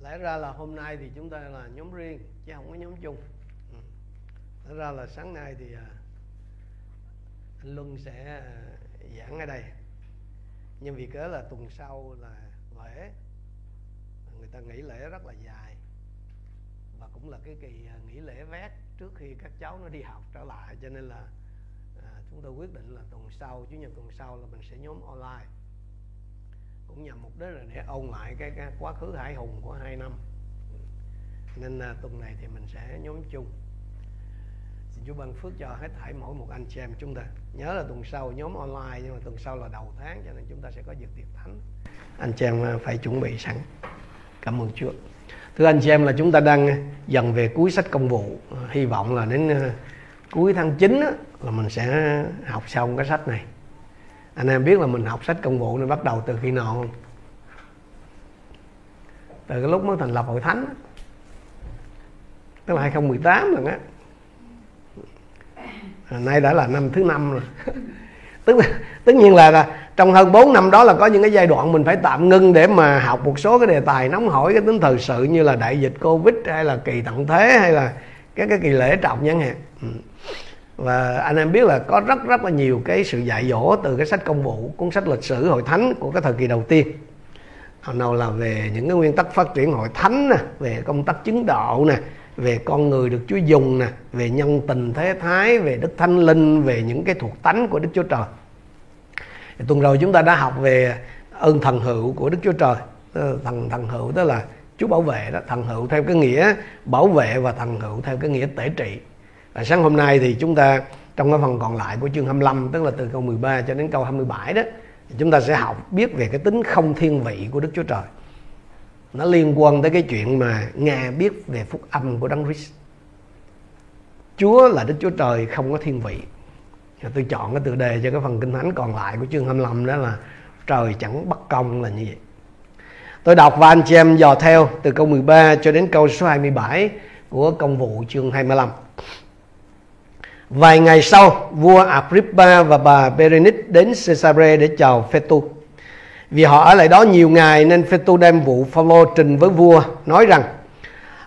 Lẽ ra là hôm nay thì chúng ta là nhóm riêng chứ không có nhóm chung. Lẽ ra là sáng nay thì anh Luân sẽ giảng ở đây, nhưng vì cớ là tuần sau là lễ, người ta nghỉ lễ rất là dài, và cũng là cái kỳ nghỉ lễ vét trước khi các cháu nó đi học trở lại, cho nên là chúng tôi quyết định là tuần sau, chủ nhật tuần sau là mình sẽ nhóm online, cũng nhằm mục đích là để ôn lại cái quá khứ hải hùng của 2 năm. Nên là tuần này thì mình sẽ nhóm chung. Xin Chúa ban phước cho hết thảy mỗi một anh chị em chúng ta. Nhớ là tuần sau nhóm online, nhưng mà tuần sau là đầu tháng, cho nên chúng ta sẽ có dịp tiệc thánh. Anh chị em phải chuẩn bị sẵn. Cảm ơn Chúa. Thưa anh chị em, là chúng ta đang dần về cuối sách công vụ. Hy vọng là đến cuối tháng 9 á, là mình sẽ học xong cái sách này. Anh em biết là mình học sách công vụ nên bắt đầu từ khi nào không? Từ cái lúc mới thành lập hội thánh, tức là 2018 rồi á. Nay đã là năm thứ 5 rồi. Tất nhiên là trong hơn 4 năm đó là có những cái giai đoạn mình phải tạm ngưng để mà học một số cái đề tài nóng hổi, cái tính thời sự như là đại dịch Covid hay là kỳ tận thế hay là cái kỳ lễ trọng chẳng hạn. Và anh em biết là có rất là nhiều cái sự dạy dỗ từ cái sách công vụ, cuốn sách lịch sử hội thánh của cái thời kỳ đầu tiên. Hồi nào là về những cái nguyên tắc phát triển hội thánh nè, về công tác chứng đạo nè, về con người được Chúa dùng nè, về nhân tình thế thái, về Đức Thánh Linh, về những cái thuộc tánh của Đức Chúa Trời. Tuần rồi chúng ta đã học về ơn thần hữu của Đức Chúa Trời. Thần hữu tức là Chúa bảo vệ đó, thần hữu theo cái nghĩa bảo vệ và thần hữu theo cái nghĩa tể trị. Và sáng hôm nay thì chúng ta trong cái phần còn lại của chương 25, tức là từ câu 13 cho đến câu 27 đó, chúng ta sẽ học biết về cái tính không thiên vị của Đức Chúa Trời. Nó liên quan tới cái chuyện mà Nga biết về phúc âm của Đấng Christ. Chúa là Đức Chúa Trời không có thiên vị. Tôi chọn cái tựa đề cho cái phần kinh thánh còn lại của chương 25 đó là Trời chẳng bất công, là như vậy. Tôi đọc và anh chị em dò theo từ câu 13 cho đến câu số 27 của công vụ chương 25. Vài ngày sau, vua Agrippa và bà Berenice đến Caesarea để chào Festus. Vì họ ở lại đó nhiều ngày nên Festus đem vụ Phao-lô trình với vua, nói rằng: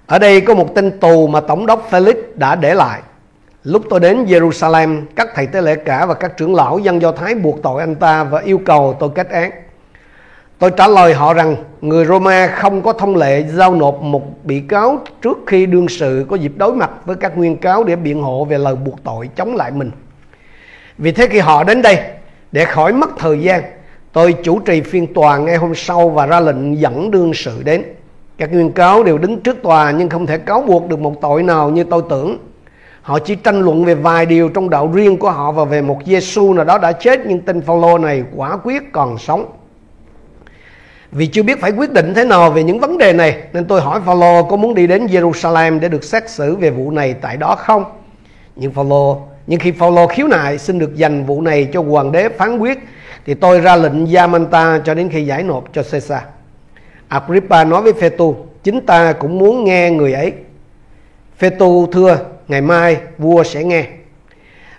ở đây có một tên tù mà tổng đốc Felix đã để lại. Lúc tôi đến Jerusalem, các thầy tế lễ cả và các trưởng lão dân Do Thái buộc tội anh ta và yêu cầu tôi kết án. Tôi trả lời họ rằng người Roma không có thông lệ giao nộp một bị cáo trước khi đương sự có dịp đối mặt với các nguyên cáo để biện hộ về lời buộc tội chống lại mình. Vì thế khi họ đến đây, để khỏi mất thời gian, tôi chủ trì phiên tòa ngay hôm sau và ra lệnh dẫn đương sự đến. Các nguyên cáo đều đứng trước tòa nhưng không thể cáo buộc được một tội nào như tôi tưởng. Họ chỉ tranh luận về vài điều trong đạo riêng của họ và về một Giê-xu nào đó đã chết, nhưng tên Phao-lô này quả quyết còn sống. Vì chưa biết phải quyết định thế nào về những vấn đề này nên tôi hỏi Phao-lô có muốn đi đến Jerusalem để được xét xử về vụ này tại đó không. Nhưng khi Phao-lô khiếu nại xin được dành vụ này cho hoàng đế phán quyết, thì tôi ra lệnh giam anh ta cho đến khi giải nộp cho Caesar. Agrippa nói với Festus: chính ta cũng muốn nghe người ấy. Festus thưa: ngày mai vua sẽ nghe.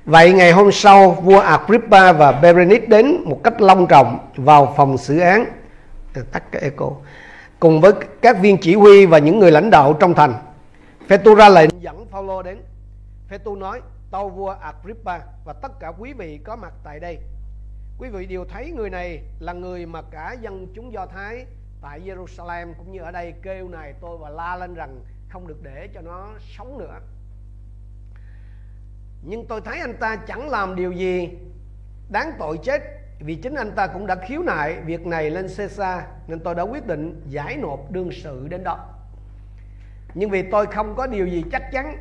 Vậy ngày hôm sau, vua Agrippa và Berenice đến một cách long trọng vào phòng xử án, tắt cái echo, cùng với các viên chỉ huy và những người lãnh đạo trong thành. Festus ra lệnh dẫn Phao-lô đến. Festus nói: tâu vua Agrippa và tất cả quý vị có mặt tại đây, quý vị đều thấy người này là người mà cả dân chúng Do Thái tại Jerusalem cũng như ở đây kêu này tôi và la lên rằng không được để cho nó sống nữa. Nhưng tôi thấy anh ta chẳng làm điều gì đáng tội chết, vì chính anh ta cũng đã khiếu nại việc này lên Caesar, nên tôi đã quyết định giải nộp đương sự đến đó. Nhưng vì tôi không có điều gì chắc chắn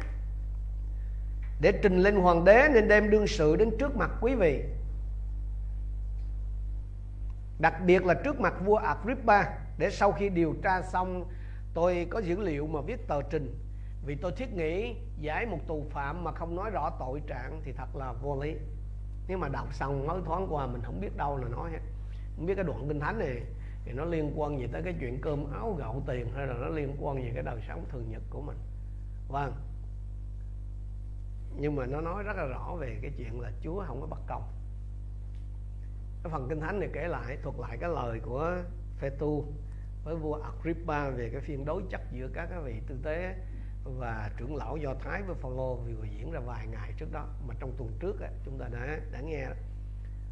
để trình lên hoàng đế nên đem đương sự đến trước mặt quý vị, đặc biệt là trước mặt vua Agrippa, để sau khi điều tra xong tôi có dữ liệu mà viết tờ trình. Vì tôi thiết nghĩ giải một tù phạm mà không nói rõ tội trạng thì thật là vô lý. Nếu mà đọc xong nói thoáng qua mình không biết đâu là nói hết. Không biết cái đoạn kinh thánh này thì nó liên quan gì tới cái chuyện cơm áo gạo tiền, hay là nó liên quan gì cái đời sống thường nhật của mình. Vâng. Nhưng mà nó nói rất là rõ về cái chuyện là Chúa không có bất công. Cái phần kinh thánh này kể lại, thuật lại cái lời của Festus với vua Agrippa về cái phiên đối chất giữa các vị tư tế và trưởng lão Do Thái với Phao-lô vừa diễn ra vài ngày trước đó, mà trong tuần trước chúng ta đã nghe.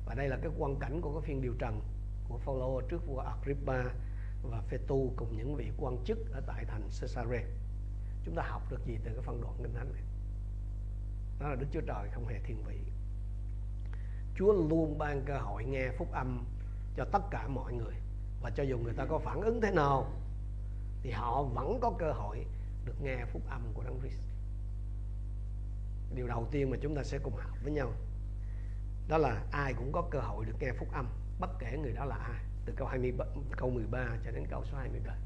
Và đây là cái quan cảnh của cái phiên điều trần của Phao-lô trước vua Agrippa và Phê-tu cùng những vị quan chức ở tại thành Caesarea. Chúng ta học được gì từ cái phân đoạn kinh thánh này? Đó là Đức Chúa Trời không hề thiên vị. Chúa luôn ban cơ hội nghe phúc âm cho tất cả mọi người, và cho dù người ta có phản ứng thế nào thì họ vẫn có cơ hội được nghe phúc âm của Đấng Christ. Điều đầu tiên mà chúng ta sẽ cùng học với nhau đó là ai cũng có cơ hội được nghe phúc âm, bất kể người đó là ai. Từ câu 13 cho đến câu số 27,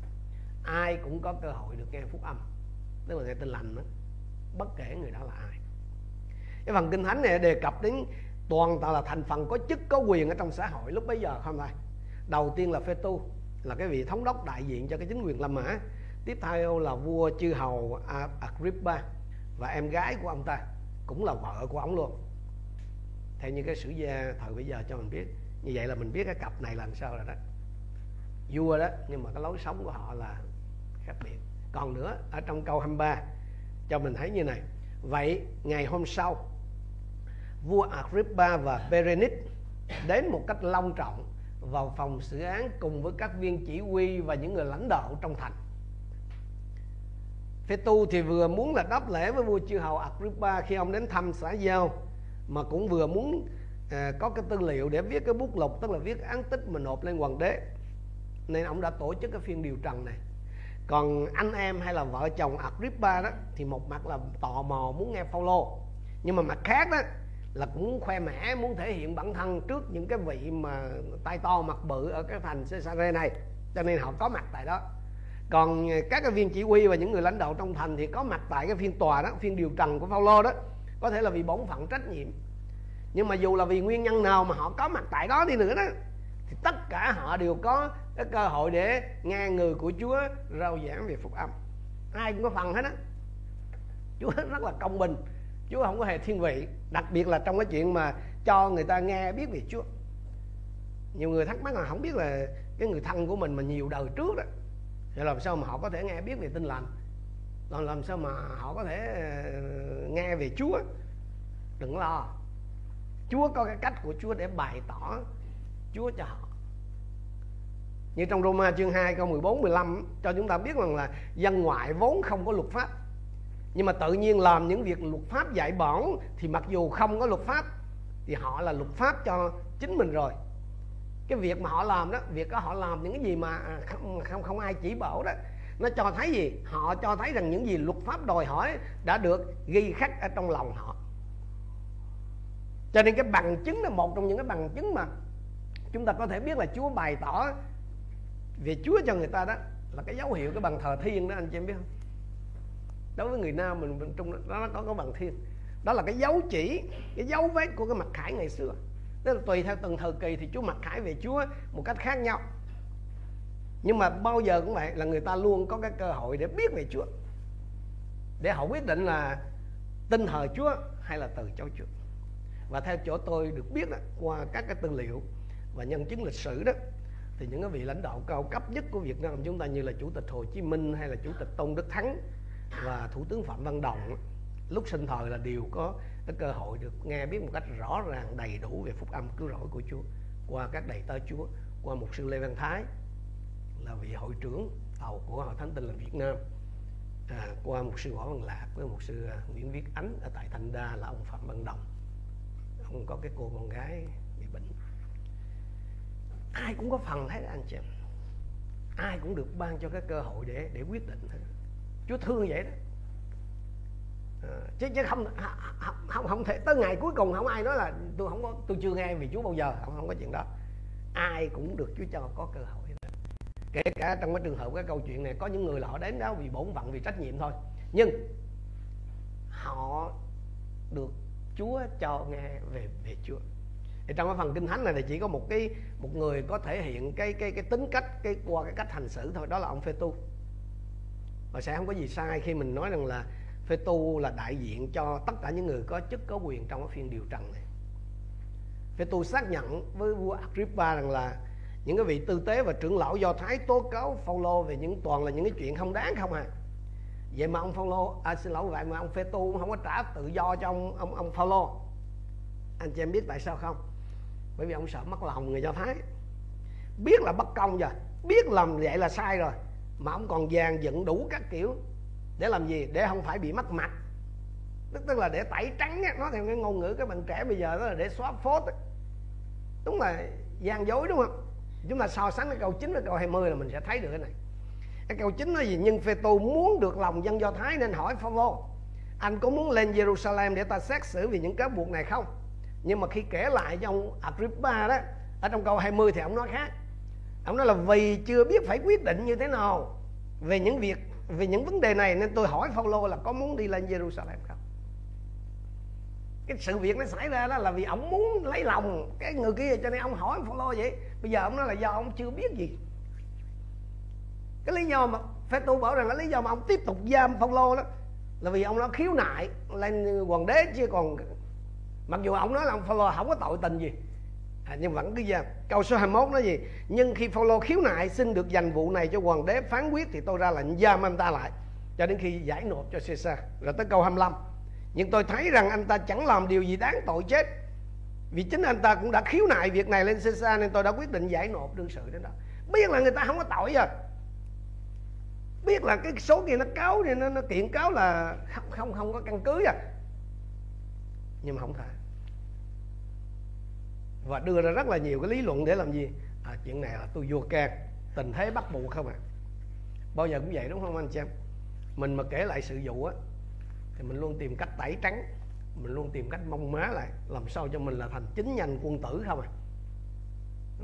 ai cũng có cơ hội được nghe phúc âm, tức là nghe tin lành đó, bất kể người đó là ai. Cái phần kinh thánh này đề cập đến toàn là thành phần có chức có quyền ở trong xã hội lúc bấy giờ không thôi. Đầu tiên là Phê-tu, là cái vị thống đốc đại diện cho cái chính quyền La Mã. Tiếp theo là vua chư hầu Agrippa và em gái của ông ta, cũng là vợ của ông luôn, theo như cái sử gia thời bây giờ cho mình biết. Như vậy là mình biết cái cặp này là làm sao rồi đó, vua đó, nhưng mà cái lối sống của họ là khác biệt. Còn nữa, ở trong câu 23 cho mình thấy như này: vậy ngày hôm sau, vua Agrippa và Berenice đến một cách long trọng vào phòng xử án cùng với các viên chỉ huy và những người lãnh đạo trong thành. Phê-tu thì vừa muốn là đáp lễ với vua chư hầu Agrippa khi ông đến thăm xã giao, mà cũng vừa muốn có cái tư liệu để viết cái bút lục, tức là viết án tích mà nộp lên hoàng đế, nên ông đã tổ chức cái phiên điều trần này. Còn anh em hay là vợ chồng Agrippa đó thì một mặt là tò mò muốn nghe Phao-lô, nhưng mà mặt khác đó là cũng khoe mẽ, muốn thể hiện bản thân trước những cái vị mà tay to mặt bự ở cái thành Caesarea này, cho nên họ có mặt tại đó. Còn các cái viên chỉ huy và những người lãnh đạo trong thành thì có mặt tại cái phiên tòa đó, phiên điều trần của Phao-lô đó, có thể là vì bổn phận trách nhiệm. Nhưng mà dù là vì nguyên nhân nào mà họ có mặt tại đó đi nữa đó, thì tất cả họ đều có cái cơ hội để nghe người của Chúa rao giảng về phúc âm. Ai cũng có phần hết á. Chúa rất là công bình, Chúa không có hề thiên vị, đặc biệt là trong cái chuyện mà cho người ta nghe biết về Chúa. Nhiều người thắc mắc là không biết là cái người thân của mình mà nhiều đời trước đó, thì làm sao mà họ có thể nghe biết về tin lành, làm sao mà họ có thể nghe về Chúa. Đừng lo, Chúa có cái cách của Chúa để bày tỏ Chúa cho họ. Như trong Roma chương 2 câu 14-15 cho chúng ta biết rằng là dân ngoại vốn không có luật pháp, nhưng mà tự nhiên làm những việc luật pháp dạy bảo, thì mặc dù không có luật pháp thì họ là luật pháp cho chính mình rồi. Cái việc mà họ làm đó, việc đó họ làm những cái gì mà không ai chỉ bảo đó, nó cho thấy gì? Họ cho thấy rằng những gì luật pháp đòi hỏi đã được ghi khắc ở trong lòng họ. Cho nên cái bằng chứng là một trong những cái bằng chứng mà chúng ta có thể biết là Chúa bày tỏ về Chúa cho người ta đó, là cái dấu hiệu cái bằng thờ thiên đó, anh chị em biết không? Đối với người Nam mình trong đó nó có bằng thiên. Đó là cái dấu chỉ, cái dấu vết của cái mặt khải ngày xưa. Tức là tùy theo từng thời kỳ thì Chúa mặc khải về Chúa một cách khác nhau, nhưng mà bao giờ cũng vậy, là người ta luôn có cái cơ hội để biết về Chúa, để họ quyết định là tin thờ Chúa hay là từ chối Chúa. Và theo chỗ tôi được biết đó, qua các cái tư liệu và nhân chứng lịch sử đó, thì những cái vị lãnh đạo cao cấp nhất của Việt Nam chúng ta như là Chủ tịch Hồ Chí Minh hay là Chủ tịch Tôn Đức Thắng và Thủ tướng Phạm Văn Đồng, lúc sinh thời là đều có cái cơ hội được nghe biết một cách rõ ràng đầy đủ về phúc âm cứu rỗi của Chúa qua các đầy tớ Chúa, qua mục sư Lê Văn Thái là vị hội trưởng đầu của Hội Thánh Tin Lành Việt Nam, qua mục sư Võ Văn Lạc với mục sư Nguyễn Viết Ánh ở tại Thanh Đa là ông Phạm Văn Đồng. Ông có cái cô con gái bị bệnh. Ai cũng có phần hết anh chị, ai cũng được ban cho cái cơ hội để quyết định. Chúa thương vậy đó. Chứ không thể tới ngày cuối cùng không ai nói là tôi chưa nghe vì Chúa bao giờ, không có chuyện đó. Ai cũng được Chúa cho có cơ hội. Kể cả trong cái trường hợp cái câu chuyện này, có những người là họ đến đó vì bổn phận, vì trách nhiệm thôi, nhưng họ được Chúa cho nghe về Chúa. Thì trong cái phần kinh thánh này thì chỉ có một người có thể hiện cái tính cách qua cái cách hành xử thôi, đó là ông Phê-tu. Và sẽ không có gì sai khi mình nói rằng là Phê-tu là đại diện cho tất cả những người có chức có quyền trong cái phiên điều trần này. Phê-tu xác nhận với vua Agrippa rằng là Những cái vị tư tế và trưởng lão Do Thái tố cáo Phao-lô về những toàn là những cái chuyện không đáng không à. Vậy mà ông Phao-lô, vậy mà ông Phê-tu cũng không có trả tự do cho ông Phao-lô. Anh chị em biết tại sao không? Bởi vì ông sợ mất lòng người Do Thái. Biết là bất công rồi, biết làm vậy là sai rồi, mà ông còn dàn dựng đủ các kiểu để làm gì? Để không phải bị mất mặt. Tức là để tẩy trắng, nói theo cái ngôn ngữ các bạn trẻ bây giờ, đó là để xóa phốt. Đúng là gian dối đúng không? Chúng ta so sánh cái câu 9 với câu 20 là mình sẽ thấy được cái này. Cái câu 9 nói gì? Nhưng Phê-tu muốn được lòng dân Do Thái nên hỏi Phao-lô: anh có muốn lên Jerusalem để ta xét xử vì những cáo buộc này không? Nhưng mà khi kể lại cho ông Agrippa đó, ở trong câu 20 thì ông nói khác. Ông nói là vì chưa biết phải quyết định như thế nào về những việc, về những vấn đề này, nên tôi hỏi Phao-lô là có muốn đi lên Jerusalem không. Cái sự việc nó xảy ra đó là vì ông muốn lấy lòng cái người kia, cho nên ông hỏi Phao-lô vậy. Bây giờ ông nói là do ông chưa biết gì. Cái lý do mà Phê-tu bảo rằng là lý do mà ông tiếp tục giam Phao-lô đó là vì ông nó khiếu nại lên hoàng đế, chứ còn mặc dù ông nói là ông Phao-lô không có tội tình gì, nhưng vẫn cứ giam. Câu số 21 nói gì? Nhưng khi Phao-lô khiếu nại xin được dành vụ này cho hoàng đế phán quyết thì tôi ra lệnh giam anh ta lại cho đến khi giải nộp cho Caesar. Rồi tới câu 25: nhưng tôi thấy rằng anh ta chẳng làm điều gì đáng tội chết, vì chính anh ta cũng đã khiếu nại việc này lên Caesar nên tôi đã quyết định giải nộp đương sự đến đó. Biết là người ta không có tội rồi, biết là cái số kia nó cáo thì nó kiện cáo là không có căn cứ rồi, nhưng mà không thể. Và đưa ra rất là nhiều cái lý luận để làm gì? Chuyện này là tôi vô can, tình thế bắt buộc không ạ. Bao giờ cũng vậy đúng không anh chị em? Mình mà kể lại sự vụ á thì mình luôn tìm cách tẩy trắng, mình luôn tìm cách mông má lại, làm sao cho mình là thành chính nhanh quân tử không ạ.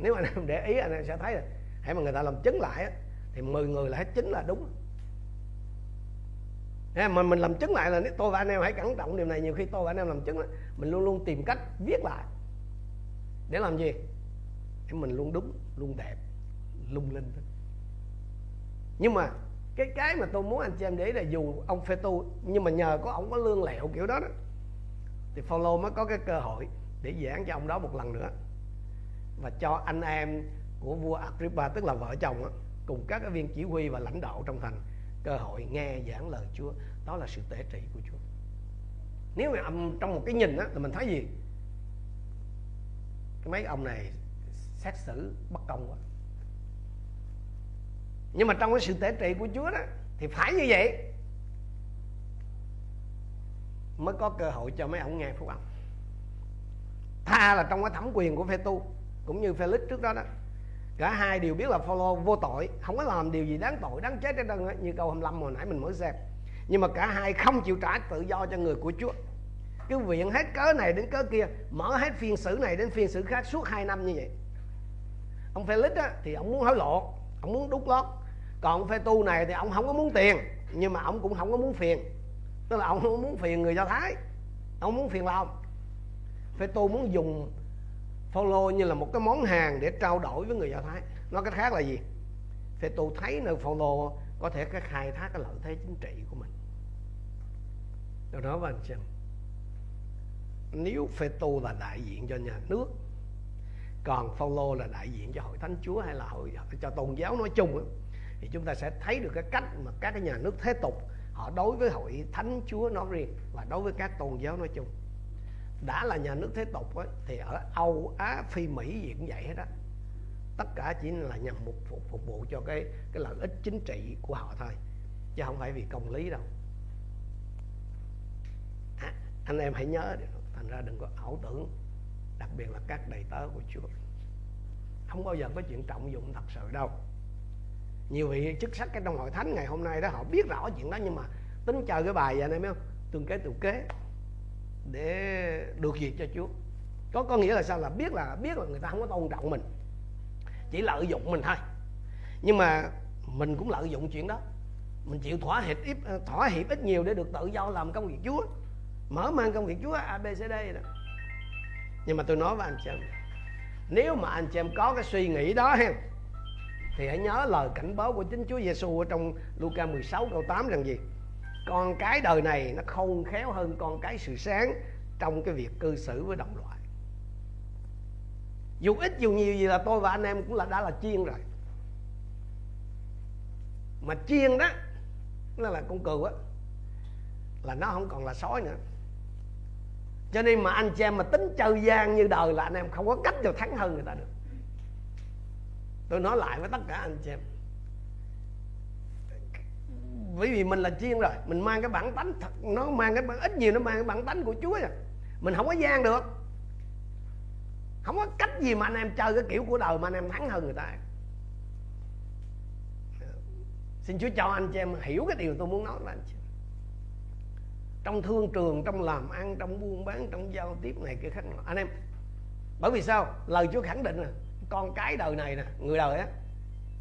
Nếu anh em để ý anh em sẽ thấy là hãy mà người ta làm chứng lại á, thì 10 người là hết 9 là đúng. Mà mình làm chứng lại là nếu tôi và anh em hãy cẩn trọng điều này, nhiều khi tôi và anh em làm chứng lại, mình luôn luôn tìm cách viết lại. Để làm gì? Để mình luôn đúng, luôn đẹp, lung linh. Nhưng mà cái mà tôi muốn anh chị em để ý là dù ông Phê-tu, nhưng mà nhờ có ông có lương lẹo kiểu đó, thì Phao-lô mới có cái cơ hội để giảng cho ông đó một lần nữa, và cho anh em của vua Agrippa, tức là vợ chồng đó, cùng các cái viên chỉ huy và lãnh đạo trong thành cơ hội nghe giảng lời Chúa. Đó là sự tể trị của Chúa. Nếu mà trong một cái nhìn đó, là mình thấy gì? Cái mấy ông này xét xử bất công quá. Nhưng mà trong cái sự tể trị của Chúa đó thì phải như vậy mới có cơ hội cho mấy ông nghe phúc âm. Tha là trong cái thẩm quyền của Phê-tu cũng như Felix trước đó đó, cả hai đều biết là Phao-lô vô tội, không có làm điều gì đáng tội, đáng chết hết trơn á, như câu 25 hồi nãy mình mới xem. Nhưng mà cả hai không chịu trả tự do cho người của Chúa, cứ viện hết cớ này đến cớ kia, mở hết phiên xử này đến phiên xử khác suốt 2 năm như vậy. Ông Felix á, thì ông muốn hối lộ, ông muốn đút lót. Còn ông Phê-tu này thì ông không có muốn tiền, nhưng mà ông cũng không có muốn phiền. Tức là ông không muốn phiền người Do Thái, ông muốn phiền lòng. Phê-tu muốn dùng Phao-lô như là một cái món hàng để trao đổi với người Do Thái. Nói cách khác là gì? Phê-tu thấy nơi Phao-lô có thể cái khai thác cái lợi thế chính trị của mình. Điều đó anh chị, nếu Phê-tu là đại diện cho nhà nước, còn Phao-lô là đại diện cho hội thánh Chúa hay là hội cho tôn giáo nói chung ấy, thì chúng ta sẽ thấy được cái cách mà các cái nhà nước thế tục họ đối với hội thánh Chúa nói riêng và đối với các tôn giáo nói chung. Đã là nhà nước thế tục ấy, thì ở Âu, Á, Phi, Mỹ gì cũng vậy hết á. Tất cả chỉ là nhằm phục vụ cho cái lợi ích chính trị của họ thôi, chứ không phải vì công lý đâu. Anh em hãy nhớ điều đó. Thành ra đừng có ảo tưởng, đặc biệt là các đầy tớ của Chúa. Không bao giờ có chuyện trọng dụng thật sự đâu. Nhiều vị chức sắc trong hội thánh ngày hôm nay đó, họ biết rõ chuyện đó, nhưng mà tính chờ cái bài vậy này, biết không? Tương kế để được việc cho Chúa. Có nghĩa là sao? Là biết là người ta không có tôn trọng mình, chỉ lợi dụng mình thôi. Nhưng mà mình cũng lợi dụng chuyện đó, mình chịu thỏa hiệp ít nhiều để được tự do làm công việc Chúa, mở mang công việc Chúa ABCD đó. Nhưng mà tôi nói với anh chị em, nếu mà anh chị em có cái suy nghĩ đó ha, thì hãy nhớ lời cảnh báo của chính Chúa Giê-xu ở trong Luca 16 câu 8 rằng gì? Con cái đời này nó khôn khéo hơn con cái sự sáng trong cái việc cư xử với đồng loại. Dù ít dù nhiều gì là tôi và anh em cũng đã là chiên rồi. Mà chiên đó, nó là con cừu á, là nó không còn là sói nữa. Cho nên mà anh chị em mà tính chơi gian như đời là anh em không có cách nào thắng hơn người ta được. Tôi nói lại với tất cả anh chị em, bởi vì mình là chiên rồi, mình mang cái bản tánh thật, nó mang cái ít nhiều nó mang cái bản tánh của Chúa rồi. Mình không có gian được, không có cách gì mà anh em chơi cái kiểu của đời mà anh em thắng hơn người ta. Xin Chúa cho anh chị em hiểu cái điều tôi muốn nói là anh chị. Trong thương trường, trong làm ăn, trong buôn bán, trong giao tiếp này kia khác anh em. Bởi vì sao? Lời Chúa khẳng định là con cái đời này nè, người đời á,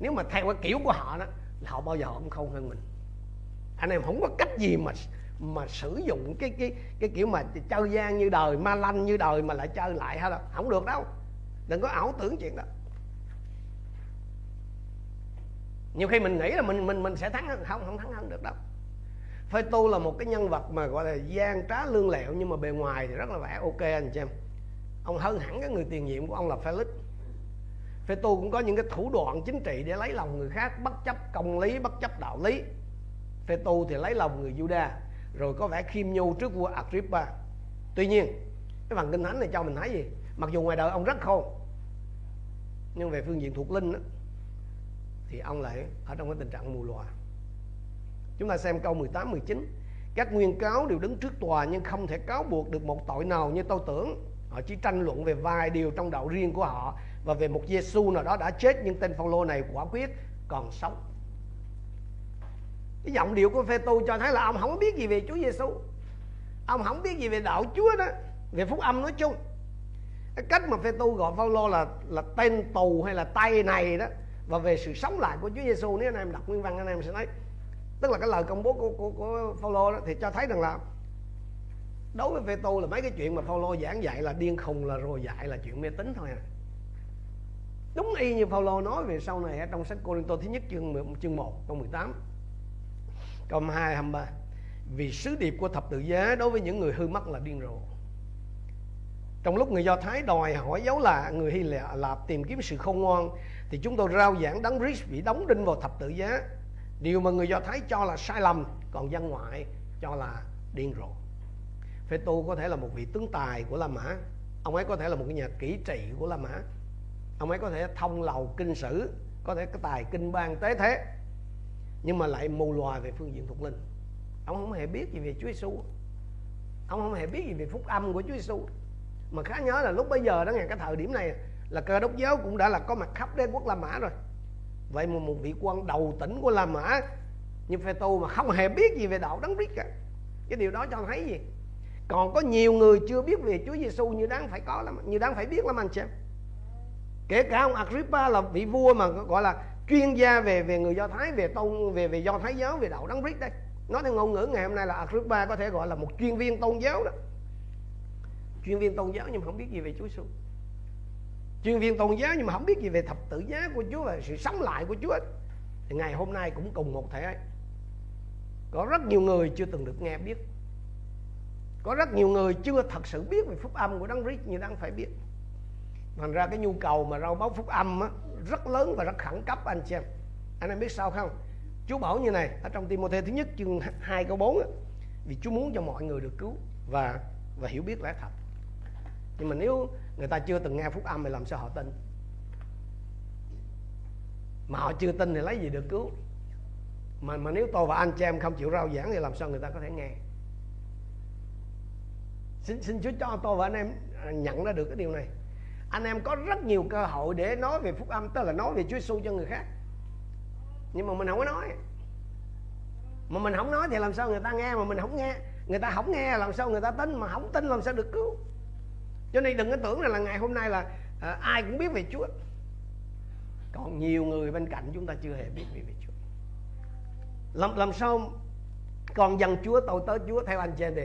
nếu mà theo cái kiểu của họ đó, họ bao giờ họ cũng không hơn mình. Anh em không có cách gì mà sử dụng cái kiểu mà chơi gian như đời, ma lanh như đời mà lại chơi lại hết đâu, không được đâu. Đừng có ảo tưởng chuyện đó. Nhiều khi mình nghĩ là mình sẽ thắng hơn, không thắng hơn được đâu. Phê-tô là một cái nhân vật mà gọi là gian trá lương lẹo, nhưng mà bề ngoài thì rất là vẻ ok anh chị em. Ông hơn hẳn cái người tiền nhiệm của ông là Felix. Phê-tô cũng có những cái thủ đoạn chính trị để lấy lòng người khác, bất chấp công lý, bất chấp đạo lý. Phê-tô thì lấy lòng người Giu-đa, rồi có vẻ khiêm nhu trước vua Agrippa. Tuy nhiên, cái phần kinh thánh này cho mình thấy gì? Mặc dù ngoài đời ông rất khôn, nhưng về phương diện thuộc linh đó, thì ông lại ở trong cái tình trạng mù lòa. Chúng ta xem câu 18-19. Các nguyên cáo đều đứng trước tòa nhưng không thể cáo buộc được một tội nào như tôi tưởng. Họ chỉ tranh luận về vài điều trong đạo riêng của họ và về một Giê-xu nào đó đã chết, nhưng tên Phao-lô này quả quyết còn sống. Cái giọng điệu của Phê-tô cho thấy là ông không biết gì về Chúa Giê-xu, ông không biết gì về đạo Chúa đó, về phúc âm nói chung. Cái cách mà Phê-tô gọi Phao-lô là tên tù hay là tay này đó, và về sự sống lại của Chúa Giê-xu, nếu anh em đọc nguyên văn anh em sẽ thấy. Tức là cái lời công bố của Phao-lô đó thì cho thấy rằng là đối với Phê-tô là mấy cái chuyện mà Phao-lô giảng dạy là điên khùng, là rồi dạy, là chuyện mê tín thôi à. Đúng y như Phao-lô nói về sau này trong sách Cô-rinh-tô thứ nhất chương 1 câu 18 câu 2 23. Vì sứ điệp của thập tự giá đối với những người hư mất là điên rồ. Trong lúc người Do Thái đòi hỏi dấu lạ, người Hy Lạp tìm kiếm sự khôn ngoan, thì chúng tôi rao giảng Đấng Christ bị đóng đinh vào thập tự giá, điều mà người Do Thái cho là sai lầm, còn dân ngoại cho là điên rồ. Phê-tô có thể là một vị tướng tài của La Mã, ông ấy có thể là một nhà kỹ trị của La Mã, ông ấy có thể thông lầu kinh sử, có thể cái tài kinh bang tế thế, nhưng mà lại mù lòa về phương diện thuộc linh. Ông không hề biết gì về Chúa Giê-xu, ông không hề biết gì về phúc âm của Chúa Giê-xu. Mà khá nhớ là lúc bây giờ đó, ngày cái thời điểm này là Cơ Đốc giáo cũng đã là có mặt khắp đế quốc La Mã rồi. Vậy mà một vị quan đầu tỉnh của La Mã như Phê-tô mà không hề biết gì về đạo Đấng Christ cả. Cái điều đó cho thấy gì? Còn có nhiều người chưa biết về Chúa Giê-xu như đáng phải có lắm, như đáng phải biết lắm anh chị. Kể cả ông Agrippa là vị vua mà gọi là chuyên gia về người Do Thái, về Do Thái giáo, về đạo Đấng Christ đây. Nói theo ngôn ngữ ngày hôm nay là Agrippa có thể gọi là một chuyên viên tôn giáo đó. Chuyên viên tôn giáo nhưng mà không biết gì về Chúa Giê-xu. Chuyên viên tôn giáo nhưng mà không biết gì về thập tự giá của Chúa và sự sống lại của Chúa. Thì ngày hôm nay cũng cùng một thể ấy. Có rất nhiều người chưa từng được nghe biết, có rất nhiều người chưa thật sự biết về phúc âm của Đấng Christ như đang phải biết. Thành ra cái nhu cầu mà rao báo phúc âm á, rất lớn và rất khẩn cấp anh chị em. Anh em biết sao không? Chúa bảo như này ở trong Timôtheo thứ nhất chương 2 câu 4 á, vì Chúa muốn cho mọi người được cứu và hiểu biết lẽ thật. Nhưng mà nếu người ta chưa từng nghe phúc âm thì làm sao họ tin? Mà họ chưa tin thì lấy gì được cứu? Mà nếu tôi và anh chị em không chịu rao giảng thì làm sao người ta có thể nghe? Xin Chúa cho tôi và anh em nhận ra được cái điều này. Anh em có rất nhiều cơ hội để nói về phúc âm, tức là nói về Chúa Giê-xu cho người khác, nhưng mà mình không có nói. Mà mình không nói thì làm sao người ta nghe? Mà mình không nghe, người ta không nghe làm sao người ta tin? Mà không tin làm sao được cứu? Cho nên đừng có tưởng là ngày hôm nay là ai cũng biết về Chúa. Còn nhiều người bên cạnh chúng ta chưa hề biết về Chúa. Làm sao còn dân Chúa, tôi tới Chúa theo anh chị em thì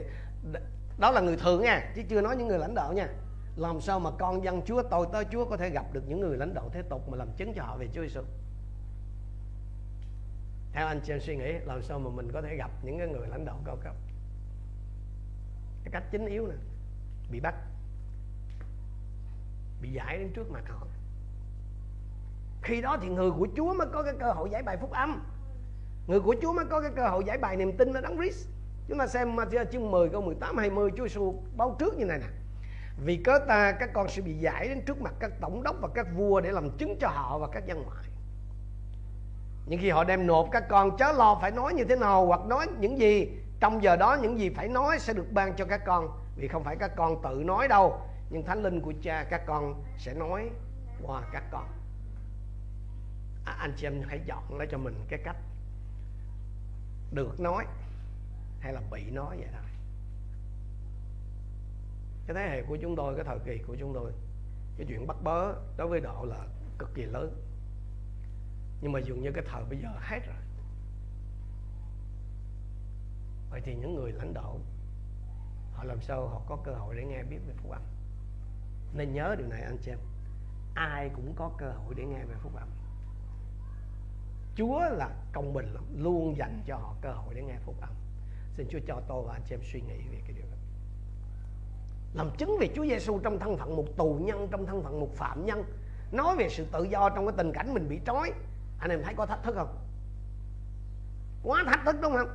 đó là người thường nha, chứ chưa nói những người lãnh đạo nha. Làm sao mà con dân Chúa, tôi tới Chúa có thể gặp được những người lãnh đạo thế tục mà làm chứng cho họ về Chúa Giê-xu? Theo anh chị em suy nghĩ, làm sao mà mình có thể gặp những cái người lãnh đạo cao cấp? Cái cách chính yếu nè, bị bắt. bị giải đến trước mặt họ. Khi đó thì người của Chúa mới có cái cơ hội giải bài phúc âm, người của Chúa mới có cái cơ hội giải bài niềm tin ở Đấng Christ. Chúng ta xem Ma-thi-a chương 10 câu 18-20, Chúa Giê-xu báo trước như này nè: vì cớ ta các con sẽ bị giải đến trước mặt các tổng đốc và các vua để làm chứng cho họ và các dân ngoại. Nhưng khi họ đem nộp các con, chớ lo phải nói như thế nào hoặc nói những gì. Trong giờ đó những gì phải nói sẽ được ban cho các con, vì không phải các con tự nói đâu, nhưng Thánh Linh của Cha các con sẽ nói qua các con. Anh chị em hãy dọn lại cho mình cái cách được nói hay là bị nói vậy thôi. Cái thế hệ của chúng tôi, cái thời kỳ của chúng tôi, cái chuyện bắt bớ đối với Độ là cực kỳ lớn. Nhưng mà dường như cái thời bây giờ hết rồi. Vậy thì những người lãnh đạo, họ làm sao họ có cơ hội để nghe biết về phúc âm? Nên nhớ điều này anh chị em, ai cũng có cơ hội để nghe về phúc âm. Chúa là công bình lắm, luôn dành cho họ cơ hội để nghe phúc âm. Xin Chúa cho tôi và anh chị em suy nghĩ về cái điều đó. Làm chứng về Chúa Giê-xu trong thân phận một tù nhân, trong thân phận một phạm nhân, nói về sự tự do trong cái tình cảnh mình bị trói. Anh em thấy có thách thức không? Quá thách thức đúng không?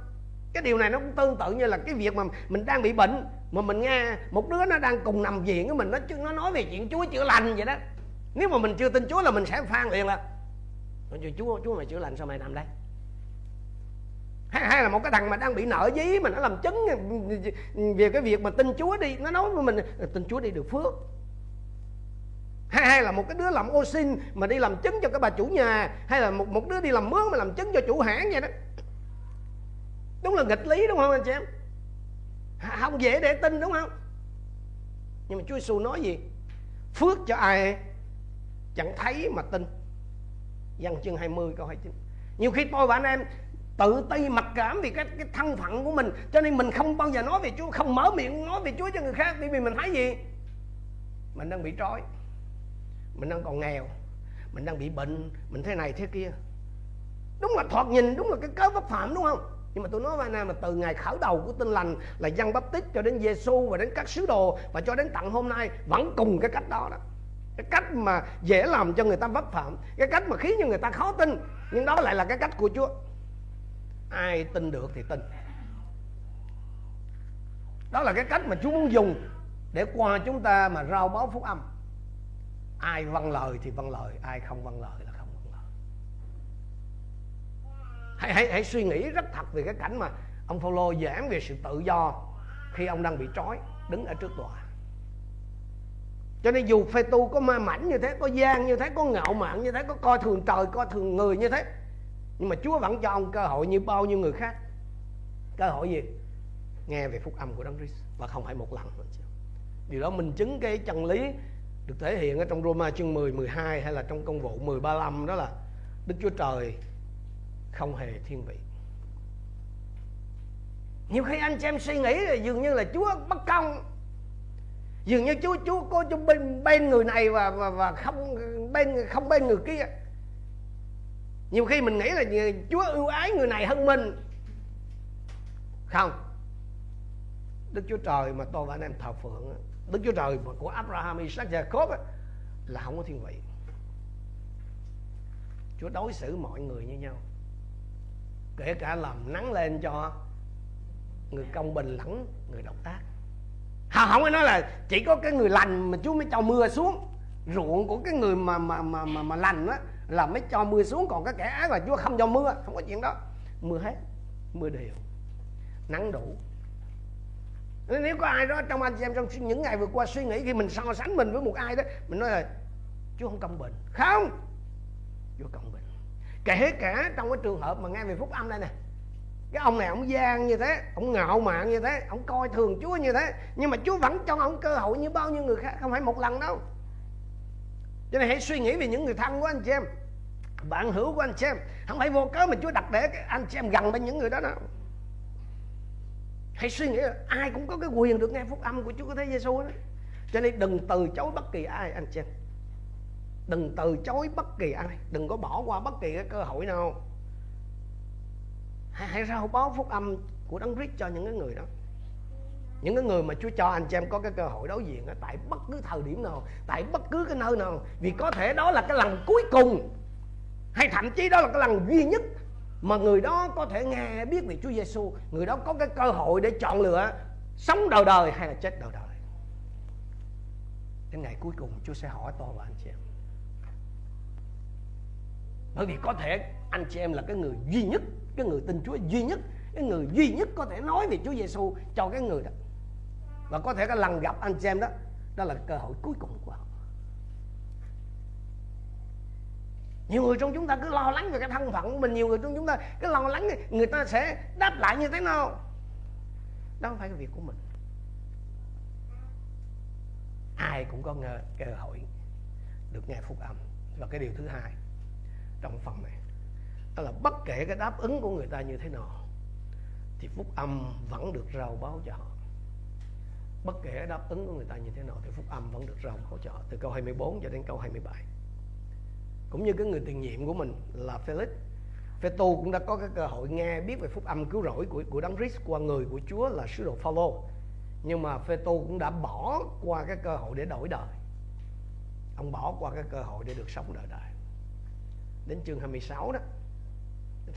Cái điều này nó cũng tương tự như là cái việc mà mình đang bị bệnh, mà mình nghe một đứa nó đang cùng nằm viện với mình, nó nói về chuyện Chúa chữa lành vậy đó. Nếu mà mình chưa tin Chúa là mình sẽ phàn liền là: Chúa mày chữa lành sao mày nằm đây? Hay là một cái thằng mà đang bị nợ dí, mà nó làm chứng về cái việc mà tin Chúa đi, nó nói với mình tin Chúa đi được phước. Hay là một cái đứa làm ô sin mà đi làm chứng cho cái bà chủ nhà, hay là một đứa đi làm mướn mà làm chứng cho chủ hãng vậy đó. Đúng là nghịch lý đúng không anh chị em? Không dễ để tin đúng không? Nhưng mà Chúa Giê-xu nói gì? Phước cho ai chẳng thấy mà tin. Giăng chương 20 câu 29. Nhiều khi tôi và anh em tự ti mặc cảm vì cái thân phận của mình, cho nên mình không bao giờ nói về Chúa, không mở miệng nói về Chúa cho người khác. Bởi vì mình thấy gì? Mình đang bị trói, mình đang còn nghèo, mình đang bị bệnh, mình thế này thế kia. Đúng là thoạt nhìn đúng là cái cớ vấp phạm đúng không? Nhưng mà tôi nói với anh em mà từ ngày khởi đầu của Tin Lành là Giăng Báp-tít cho đến Giê-xu và đến các sứ đồ và cho đến tận hôm nay vẫn cùng cái cách đó đó. Cái cách mà dễ làm cho người ta vấp phạm, cái cách mà khiến cho người ta khó tin, nhưng đó lại là cái cách của Chúa. Ai tin được thì tin. Đó là cái cách mà Chúa muốn dùng để qua chúng ta mà rao báo phúc âm. Ai vâng lời thì vâng lời, ai không vâng lời là không vâng lời. Hãy suy nghĩ rất thật về cái cảnh mà ông Phao-lô giảng về sự tự do khi ông đang bị trói, đứng ở trước tòa. Cho nên dù Phê-tu có ma mảnh như thế, có gian như thế, có ngạo mạn như thế, có coi thường trời, coi thường người như thế, nhưng mà Chúa vẫn cho ông cơ hội như bao nhiêu người khác. Cơ hội gì? Nghe về phúc âm của Đấng Christ, và không phải một lần. Điều đó minh chứng cái chân lý được thể hiện ở trong Roma chương 10, 12 hay là trong công vụ 10, 35, đó là Đức Chúa Trời không hề thiên vị. Nhiều khi anh chị em suy nghĩ là dường như là Chúa bất công, dường như Chúa bên người này và không bên người kia. Nhiều khi mình nghĩ là Chúa ưu ái người này hơn mình. Không. Đức Chúa Trời mà tôi và anh em thờ phượng, Đức Chúa Trời của Abraham, Isaac, Jacob là không có thiên vị. Chúa đối xử mọi người như nhau, kể cả làm nắng lên cho người công bình lẫn người độc ác. Không phải nói là chỉ có cái người lành mà Chúa mới cho mưa xuống. Ruộng của cái người mà lành đó là mới cho mưa xuống, còn cái kẻ ác là Chúa không cho mưa. Không có chuyện đó. Mưa hết, mưa đều, nắng đủ. Nếu có ai đó trong anh chị em trong những ngày vừa qua suy nghĩ khi mình so sánh mình với một ai đó, mình nói là Chúa không công bình. Không, Chúa công bình. Kể cả trong cái trường hợp mà nghe về phúc âm đây nè, cái ông này ông gian như thế, ông ngạo mạn như thế, ông coi thường Chúa như thế, nhưng mà Chúa vẫn cho ông cơ hội như bao nhiêu người khác, không phải một lần đâu. Cho nên hãy suy nghĩ về những người thân của anh chị em, bạn hữu của anh chị em. Không phải vô cớ mà Chúa đặt để anh chị em gần bên những người đó đâu. Hãy suy nghĩ là ai cũng có cái quyền được nghe phúc âm của Chúa Cứu Thế Giê-xu đó. Cho nên đừng từ chối bất kỳ ai anh chị em. Đừng từ chối bất kỳ ai, đừng có bỏ qua bất kỳ cái cơ hội nào. Hãy rao báo phúc âm của Đấng Christ cho những cái người đó. Những cái người mà Chúa cho anh chị em có cái cơ hội đối diện tại bất cứ thời điểm nào, tại bất cứ cái nơi nào. Vì có thể đó là cái lần cuối cùng, hay thậm chí đó là cái lần duy nhất mà người đó có thể nghe biết về Chúa Giê-xu. Người đó có cái cơ hội để chọn lựa sống đời đời hay là chết đời đời. Đến ngày cuối cùng Chúa sẽ hỏi tôi và anh chị em. Bởi vì có thể anh chị em là cái người duy nhất, cái người tin Chúa duy nhất, cái người duy nhất có thể nói về Chúa Giê-xu cho cái người đó. Và có thể cái lần gặp anh chị em đó, đó là cơ hội cuối cùng của họ. Nhiều người trong chúng ta cứ lo lắng về cái thân phận của mình. Nhiều người trong chúng ta cứ lo lắng người ta sẽ đáp lại như thế nào. Đó không phải cái việc của mình. Ai cũng có cơ hội được nghe phúc âm. Và cái điều thứ hai trong phần này, đó là bất kể cái đáp ứng của người ta như thế nào thì phúc âm vẫn được rao báo cho họ. Bất kể đáp ứng của người ta như thế nào thì phúc âm vẫn được rao báo cho họ. Từ câu 24 cho đến câu 27. Cũng như cái người tiền nhiệm của mình là Felix, Phê-tô cũng đã có cái cơ hội nghe biết về phúc âm cứu rỗi của Đấng Christ qua người của Chúa là sứ đồ Phao-lô. Nhưng mà Phê-tô cũng đã bỏ qua cái cơ hội để đổi đời. Ông bỏ qua cái cơ hội để được sống đời đời. Đến chương 26 đó,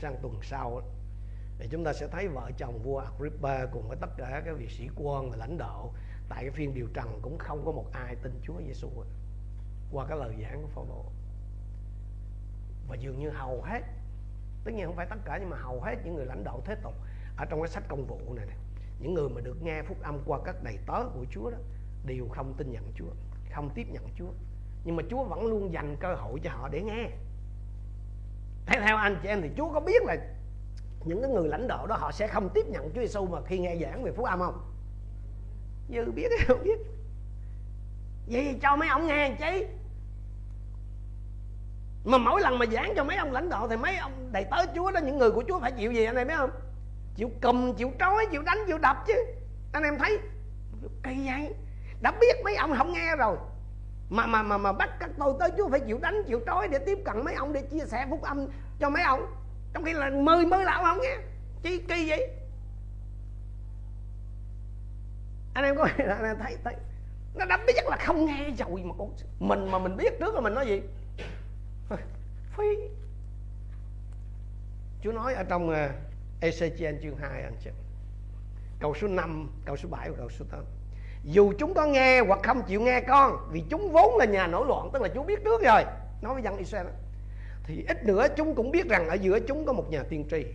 sang tuần sau đó, thì chúng ta sẽ thấy vợ chồng vua Agrippa cùng với tất cả các vị sĩ quan và lãnh đạo tại cái phiên điều trần cũng không có một ai tin Chúa Giê-xu qua cái lời giảng của Phao-lô. Và dường như hầu hết, tất nhiên không phải tất cả, nhưng mà hầu hết những người lãnh đạo thế tục ở trong cái sách công vụ này, những người mà được nghe phúc âm qua các đầy tớ của Chúa đó, đều không tin nhận Chúa, không tiếp nhận Chúa. Nhưng mà Chúa vẫn luôn dành cơ hội cho họ để nghe. Thế theo anh chị em thì Chúa có biết là những cái người lãnh đạo đó họ sẽ không tiếp nhận Chúa Giê-xu mà khi nghe giảng về phúc âm không? Như biết hay không biết? Vậy cho mấy ông nghe chứ. Mà mỗi lần mà giảng cho mấy ông lãnh đạo thì mấy ông đầy tớ Chúa đó, những người của Chúa phải chịu gì anh em biết không? Chịu cùm, chịu trói, chịu đánh, chịu đập chứ. Anh em thấy cây vậy. Đã biết mấy ông không nghe rồi mà bắt các tôi tới Chúa phải chịu đánh, chịu trói để tiếp cận mấy ông, để chia sẻ phúc âm cho mấy ông, trong khi là mới lão không nghe. Chi kỳ vậy? Anh em có thấy nó đã biết là không nghe rồi mà con mình biết trước là mình nói gì? Phí. Chúa nói ở trong ECGen chương 2 anh chị, câu số 5, câu số 7 và câu số 8. Dù chúng có nghe hoặc không chịu nghe con, vì chúng vốn là nhà nổi loạn, tức là Chúa biết trước rồi, nói với dân Israel, thì ít nữa chúng cũng biết rằng ở giữa chúng có một nhà tiên tri.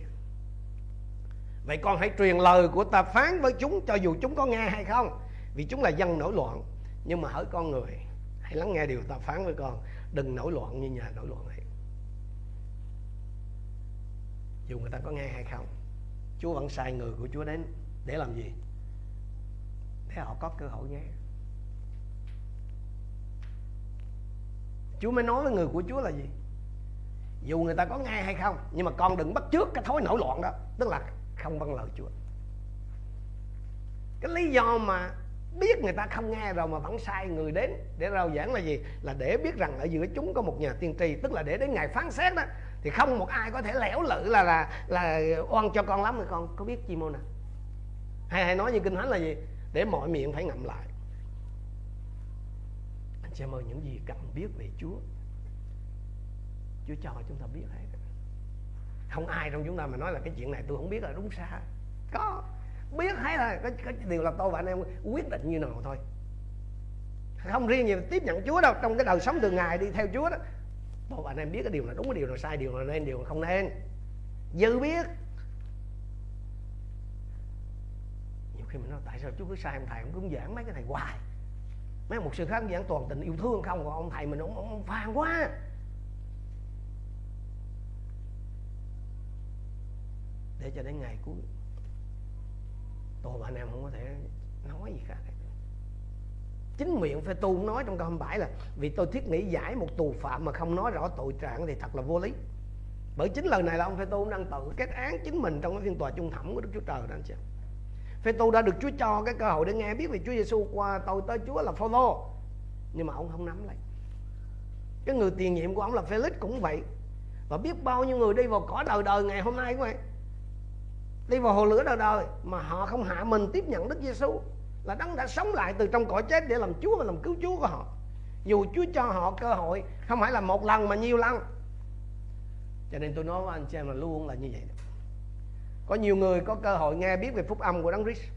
Vậy con hãy truyền lời của ta phán với chúng, cho dù chúng có nghe hay không, vì chúng là dân nổi loạn. Nhưng mà hỡi con người, hãy lắng nghe điều ta phán với con, đừng nổi loạn như nhà nổi loạn ấy. Dù người ta có nghe hay không, Chúa vẫn sai người của Chúa đến để làm gì? Để họ có cơ hội nghe. Chúa mới nói với người của Chúa là gì? Dù người ta có nghe hay không, nhưng mà con đừng bắt chước cái thói nổi loạn đó, tức là không vâng lời Chúa. Cái lý do mà biết người ta không nghe rồi mà vẫn sai người đến để rao giảng là gì? Là để biết rằng ở giữa chúng có một nhà tiên tri, tức là để đến ngày phán xét đó thì không một ai có thể lẻo lự là oan cho con lắm rồi, con có biết chi mô nè. Hay nói như Kinh Thánh là gì? Để mọi miệng phải ngậm lại. Anh chị em ơi, những gì cần biết về Chúa, Chúa cho chúng ta biết hết. Không ai trong chúng ta mà nói là cái chuyện này tôi không biết là đúng sai. Có biết hay là cái điều là tôi và anh em quyết định như nào thôi. Không riêng gì tiếp nhận Chúa đâu, trong cái đời sống từ ngày đi theo Chúa đó, tôi và anh em biết cái điều là đúng, cái điều là sai, điều là nên, điều là không nên. Dư biết. Nhiều khi mình nói tại sao Chúa cứ sai ông thầy, ông cứ giảng mấy cái này hoài. Mấy một sự khác giảng toàn tình yêu thương không, còn ông thầy mình ông phàn quá. Để cho đến ngày cuối, tôi và anh em không có thể nói gì cả. Chính miệng Phê-tu cũng nói trong câu 27 là vì tôi thiết nghĩ giải một tù phạm mà không nói rõ tội trạng thì thật là vô lý. Bởi chính lời này là ông Phê-tu đang tự kết án chính mình trong cái phiên tòa chung thẩm của Đức Chúa Trời đó anh chị. Phê-tu đã được Chúa cho cái cơ hội để nghe biết về Chúa Giê-xu qua tôi tới Chúa là Phao-lô, nhưng mà ông không nắm lấy. Cái người tiền nhiệm của ông là Felix cũng vậy. Và biết bao nhiêu người đi vào cõi đời đời ngày hôm nay của vậy, đi vào hồ lửa đời đời mà họ không hạ mình tiếp nhận Đức Giê-xu. là Đấng đã sống lại từ trong cõi chết để làm Chúa và làm cứu Chúa của họ. Dù Chúa cho họ cơ hội không phải là một lần mà nhiều lần. Cho nên tôi nói với anh chị em là luôn là như vậy. Có nhiều người có cơ hội nghe biết về phúc âm của Đấng Christ,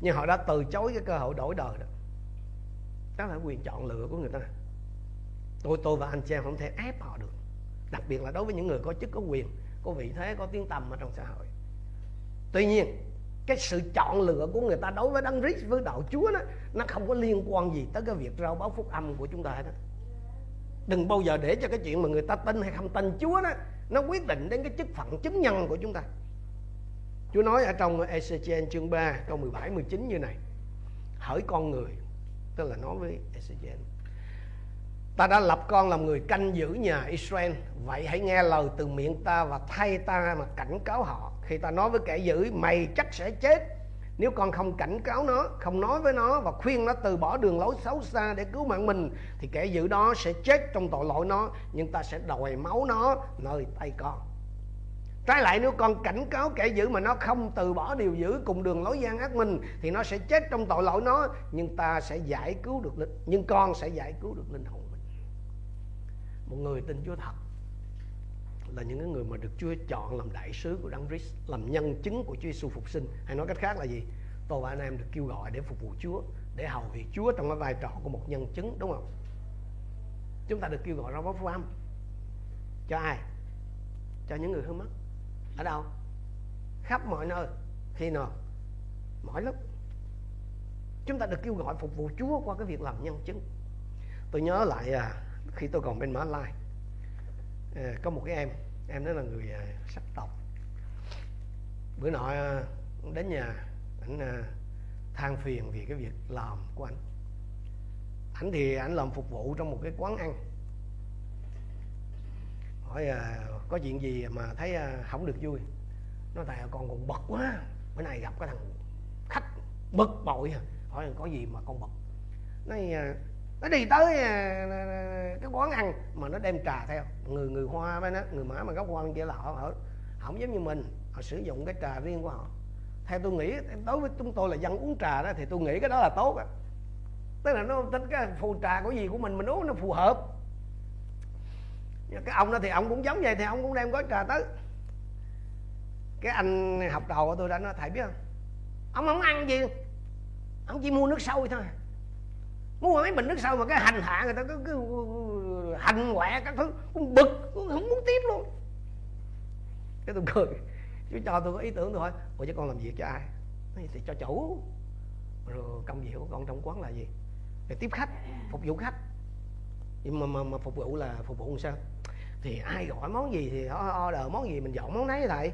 nhưng họ đã từ chối cái cơ hội đổi đời đó. Đó là quyền chọn lựa của người ta. Tôi và anh chị em không thể ép họ được. Đặc biệt là đối với những người có chức, có quyền, có vị thế, có tiếng tăm ở trong xã hội. Tuy nhiên, cái sự chọn lựa của người ta đối với Đấng Christ, với đạo Chúa đó, nó không có liên quan gì tới cái việc rao báo phúc âm của chúng ta đó. Đừng bao giờ để cho cái chuyện mà người ta tin hay không tin Chúa đó nó quyết định đến cái chức phận chứng nhân của chúng ta. Chúa nói ở trong ECGen chương 3 câu 17-19 như này: hỡi con người, tức là nói với ECGen, ta đã lập con làm người canh giữ nhà Israel, vậy hãy nghe lời từ miệng ta và thay ta mà cảnh cáo họ. Khi ta nói với kẻ giữ mày chắc sẽ chết, nếu con không cảnh cáo nó, không nói với nó và khuyên nó từ bỏ đường lối xấu xa để cứu mạng mình, thì kẻ giữ đó sẽ chết trong tội lỗi nó, nhưng ta sẽ đòi máu nó nơi tay con. Trái lại, nếu con cảnh cáo kẻ giữ mà nó không từ bỏ điều dữ cùng đường lối gian ác mình, thì nó sẽ chết trong tội lỗi nó, nhưng ta sẽ giải cứu được linh, nhưng con sẽ giải cứu được linh hồn mình. Một người tin Chúa thật là những người mà được Chúa chọn làm đại sứ của Đấng Christ, làm nhân chứng của Chúa Giê-xu phục sinh. Hay nói cách khác là gì? Tôi và anh em được kêu gọi để phục vụ Chúa, để hầu việc Chúa trong cái vai trò của một nhân chứng, đúng không? Chúng ta được kêu gọi rao báo phúc âm cho ai? Cho những người hư mất. Ở đâu? Khắp mọi nơi. Khi nào? Mỗi lúc. Chúng ta được kêu gọi phục vụ Chúa qua cái việc làm nhân chứng. Tôi nhớ lại khi tôi còn bên Mã Lai, có một cái em đó là người sắc tộc. Bữa nọ đến nhà, ảnh than phiền vì cái việc làm của ảnh. Ảnh thì ảnh làm phục vụ trong một cái quán ăn. Hỏi có chuyện gì mà thấy không được vui. Nói tại con còn bực quá, bữa nay gặp cái thằng khách bực bội. Hỏi có gì mà con bực. Nó đi tới cái quán ăn mà nó đem trà theo. Người Hoa bên đó, người Mã mà gốc Hoa bên kia là họ không giống như mình. Họ sử dụng cái trà riêng của họ. Theo tôi nghĩ, đối với chúng tôi là dân uống trà đó, thì tôi nghĩ cái đó là tốt đó. Tức là nó tính cái phù trà của gì của mình uống nó phù hợp. Cái ông đó thì ông cũng giống vậy, thì ông cũng đem gói trà tới. Cái anh học trò của tôi đã nói: thầy biết không, ông không ăn gì, ông chỉ mua nước sôi thôi. Mua mấy bình nước sôi mà cái hành hạ người ta cứ hành quẹ các thứ, cũng bực, cũng không muốn tiếp luôn. Cái tôi cười. Chú cho tôi có ý tưởng, tôi hỏi: ủa chứ con làm việc cho ai? Thì cho chủ. Rồi công việc của con trong quán là gì? Để tiếp khách, phục vụ khách. Nhưng mà phục vụ là phục vụ làm sao? Thì ai gọi món gì thì họ order món gì, mình dọn món đấy thầy.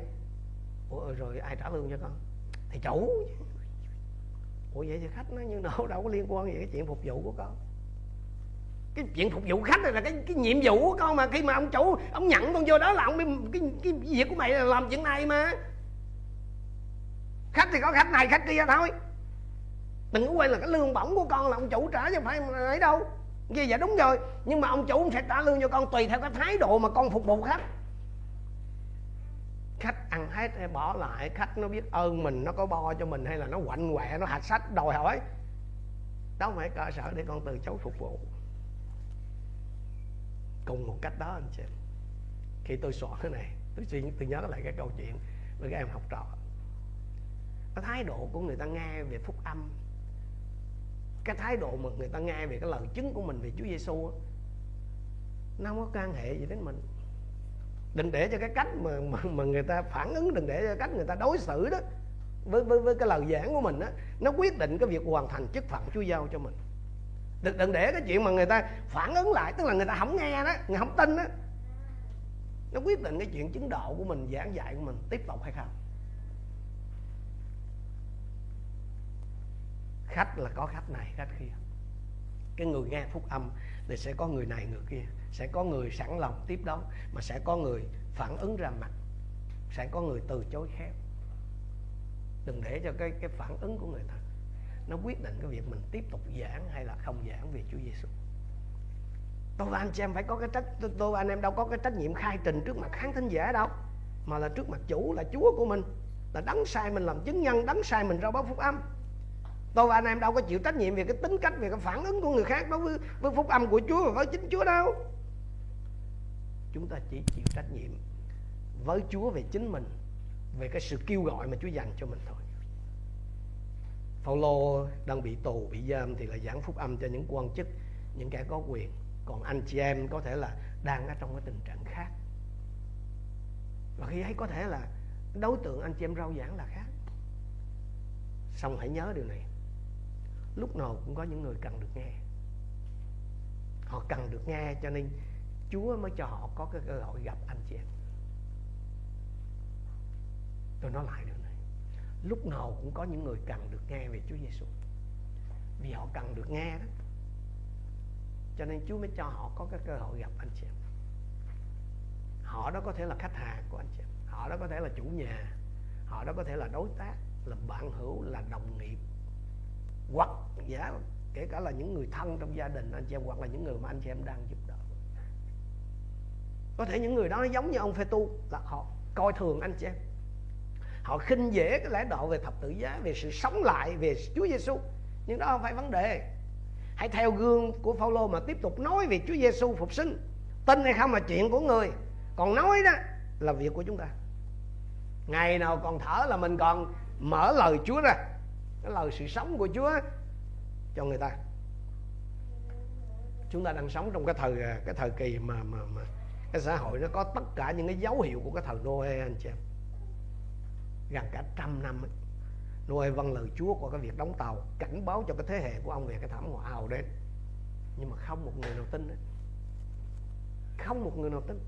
Ủa rồi ai trả lương cho con? Thì chủ. Ủa vậy thì khách nó như đâu có liên quan gì cái chuyện phục vụ của con. Cái chuyện phục vụ khách này là cái nhiệm vụ của con mà. Khi mà ông chủ, ông nhận con vô đó là ông biết cái việc của mày là làm chuyện này mà. Khách thì có khách này khách kia thôi. Đừng có quên là cái lương bổng của con là ông chủ trả chứ không phải ấy đâu. Vậy dạ đúng rồi, nhưng mà ông chủ cũng sẽ trả lương cho con tùy theo cái thái độ mà con phục vụ khách. Khách ăn hết hay bỏ lại, khách nó biết ơn mình, nó có bo cho mình hay là nó quạnh quẹ, nó hạch sách đòi hỏi. Đó phải cơ sở để con từ chối phục vụ. Cùng một cách đó anh chị, khi tôi soạn cái này, tôi nhớ lại cái câu chuyện với các em học trò. Cái thái độ của người ta nghe về phúc âm, cái thái độ mà người ta nghe về cái lời chứng của mình về Chúa Giê-xu, nó không có can hệ gì đến mình. Đừng để cho cái cách mà người ta phản ứng, đừng để cho cách người ta đối xử đó với cái lời giảng của mình đó, nó quyết định cái việc hoàn thành chức phận Chúa giao cho mình. Đừng để cái chuyện mà người ta phản ứng lại, tức là người ta không nghe đó, người không tin đó, nó quyết định cái chuyện chứng đạo của mình, giảng dạy của mình tiếp tục hay không. Khách là có khách này khách kia. Cái người nghe phúc âm thì sẽ có người này người kia, sẽ có người sẵn lòng tiếp đón, mà sẽ có người phản ứng ra mặt, sẽ có người từ chối khéo. Đừng để cho cái phản ứng của người ta nó quyết định cái việc mình tiếp tục giảng hay là không giảng về Chúa Giê-xu. Tôi và anh chị em phải có cái tôi và anh em đâu có cái trách nhiệm khai trình trước mặt khán thính giả đâu, mà là trước mặt chủ, là Chúa của mình, là Đấng sai mình làm chứng nhân, Đấng sai mình rao báo phúc âm. Tôi và anh em đâu có chịu trách nhiệm về cái tính cách, về cái phản ứng của người khác đối với phúc âm của Chúa và với chính Chúa đâu. Chúng ta chỉ chịu trách nhiệm với Chúa về chính mình, về cái sự kêu gọi mà Chúa dành cho mình thôi. Phao-lô đang bị tù, bị giam thì lại giảng phúc âm cho những quan chức, những kẻ có quyền. Còn anh chị em có thể là đang ở trong cái tình trạng khác, và khi ấy có thể là đối tượng anh chị em rao giảng là khác. Xong hãy nhớ điều này, lúc nào cũng có những người cần được nghe. Họ cần được nghe cho nên Chúa mới cho họ có cái cơ hội gặp anh chị em. Tôi nói lại điều này, lúc nào cũng có những người cần được nghe về Chúa Giê-xu. Vì họ cần được nghe đó, cho nên Chúa mới cho họ có cái cơ hội gặp anh chị em. Họ đó có thể là khách hàng của anh chị em, họ đó có thể là chủ nhà, họ đó có thể là đối tác, là bạn hữu, là đồng nghiệp, hoặc giả kể cả là những người thân trong gia đình anh chị em, hoặc là những người mà anh chị em đang giúp đỡ. Có thể những người đó giống như ông Phê-tu, là họ coi thường anh chị em, họ khinh dễ cái lẽ độ về thập tự giá, về sự sống lại, về Chúa Giê-xu. Nhưng đó không phải vấn đề. Hãy theo gương của Phao-lô mà tiếp tục nói về Chúa Giê-xu phục sinh. Tin hay không là chuyện của người, còn nói đó là việc của chúng ta. Ngày nào còn thở là mình còn mở lời Chúa ra, cái lời sự sống của Chúa cho người ta. Chúng ta đang sống trong cái thời kỳ mà cái xã hội nó có tất cả những cái dấu hiệu của cái thời Noê anh chị em. Gần cả 100 năm ấy, Noê vâng lời Chúa qua cái việc đóng tàu, cảnh báo cho cái thế hệ của ông về cái thảm họa ào đến. Nhưng mà không một người nào tin ấy. Không một người nào tin,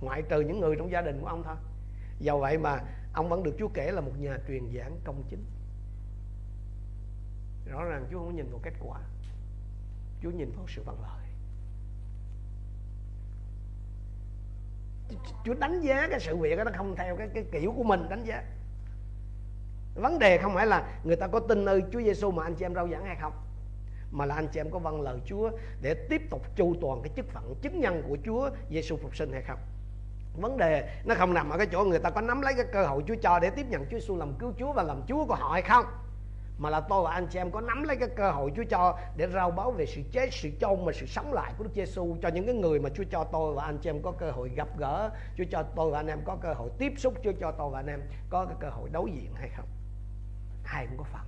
ngoại trừ những người trong gia đình của ông thôi. Do vậy mà ông vẫn được Chúa kể là một nhà truyền giảng công chính. Rõ ràng Chúa không nhìn vào kết quả, Chúa nhìn vào sự vâng lời. Chúa đánh giá cái sự việc đó, nó không theo cái kiểu của mình đánh giá. Vấn đề không phải là người ta có tin nơi Chúa Giê-xu mà anh chị em rao giảng hay không, mà là anh chị em có vâng lời Chúa để tiếp tục chu toàn cái chức phận chứng nhân của Chúa Giê-xu phục sinh hay không. Vấn đề nó không nằm ở cái chỗ người ta có nắm lấy cái cơ hội Chúa cho để tiếp nhận Chúa Giê-xu làm cứu Chúa và làm Chúa của họ hay không, mà là tôi và anh chị em có nắm lấy cái cơ hội Chúa cho để rao báo về sự chết, sự chôn và sự sống lại của Đức Giê-xu cho những cái người mà Chúa cho tôi và anh chị em có cơ hội gặp gỡ, Chúa cho tôi và anh em có cơ hội tiếp xúc, Chúa cho tôi và anh em có cái cơ hội đối diện hay không. Ai cũng có phần,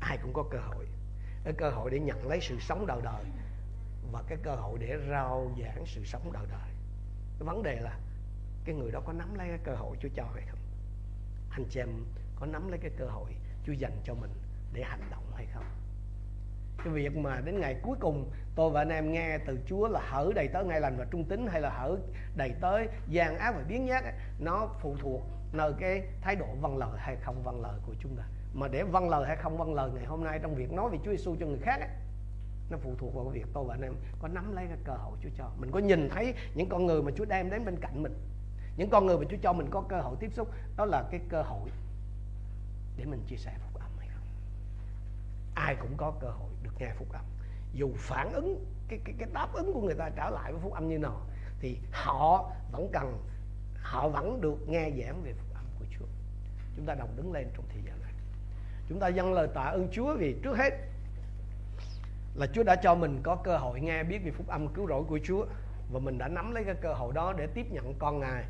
ai cũng có cơ hội. Cái cơ hội để nhận lấy sự sống đời đời và cái cơ hội để rao giảng sự sống đời đời. Cái vấn đề là cái người đó có nắm lấy cái cơ hội Chúa cho hay không. Anh chị em có nắm lấy cái cơ hội Chúa dành cho mình để hành động hay không. Cái việc mà đến ngày cuối cùng tôi và anh em nghe từ Chúa là hỡi đầy tớ ngay lành và trung tín, hay là hỡi đầy tớ gian ác và biến nhát, nó phụ thuộc nơi cái thái độ vâng lời hay không vâng lời của chúng ta. Mà để vâng lời hay không vâng lời ngày hôm nay trong việc nói về Chúa Giê-xu cho người khác ấy, nó phụ thuộc vào việc tôi và anh em có nắm lấy cái cơ hội Chúa cho. Mình có nhìn thấy những con người mà Chúa đem đến bên cạnh mình, những con người mà Chúa cho mình có cơ hội tiếp xúc, đó là cái cơ hội để mình chia sẻ phúc âm hay không. Ai cũng có cơ hội được nghe phúc âm, dù phản ứng cái đáp ứng của người ta trở lại với phúc âm như nào thì họ vẫn được nghe giảng về phúc âm của Chúa. Chúng ta đồng đứng lên trong thời gian này, chúng ta dâng lời tạ ơn Chúa vì trước hết là Chúa đã cho mình có cơ hội nghe biết về phúc âm cứu rỗi của Chúa, và mình đã nắm lấy cái cơ hội đó để tiếp nhận con Ngài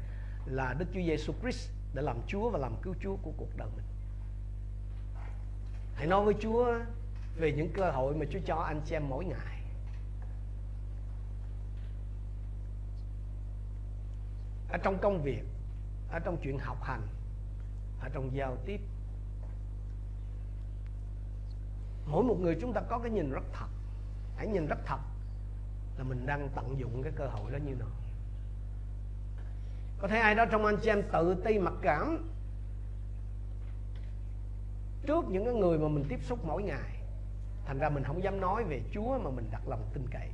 là Đức Chúa Giê-xu Christ để làm Chúa và làm cứu Chúa của cuộc đời mình. Hãy nói với Chúa về những cơ hội mà Chúa cho anh chị em mỗi ngày. Ở trong công việc, ở trong chuyện học hành, ở trong giao tiếp. Mỗi một người chúng ta có cái nhìn rất thật. Hãy nhìn rất thật là mình đang tận dụng cái cơ hội đó như nào. Có thể ai đó trong anh chị em tự ti mặc cảm trước những cái người mà mình tiếp xúc mỗi ngày, thành ra mình không dám nói về Chúa mà mình đặt lòng tin cậy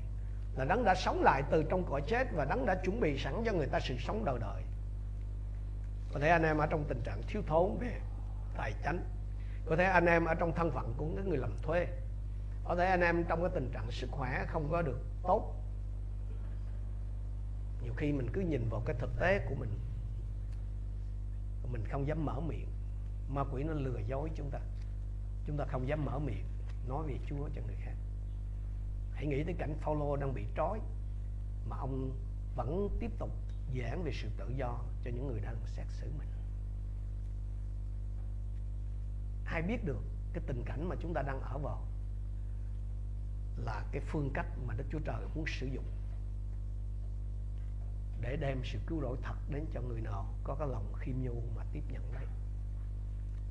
là Đấng đã sống lại từ trong cõi chết và Đấng đã chuẩn bị sẵn cho người ta sự sống đời đời. Có thể anh em ở trong tình trạng thiếu thốn về tài chánh, có thể anh em ở trong thân phận của những người làm thuê, có thể anh em trong cái tình trạng sức khỏe không có được tốt. Nhiều khi mình cứ nhìn vào cái thực tế của mình không dám mở miệng. Ma quỷ nó lừa dối chúng ta. Chúng ta không dám mở miệng nói về Chúa cho người khác. Hãy nghĩ tới cảnh Phao-lô đang bị trói mà ông vẫn tiếp tục giảng về sự tự do cho những người đang xét xử mình. Ai biết được cái tình cảnh mà chúng ta đang ở vào là cái phương cách mà Đức Chúa Trời muốn sử dụng để đem sự cứu rỗi thật đến cho người nào có cái lòng khiêm nhu mà tiếp nhận đấy.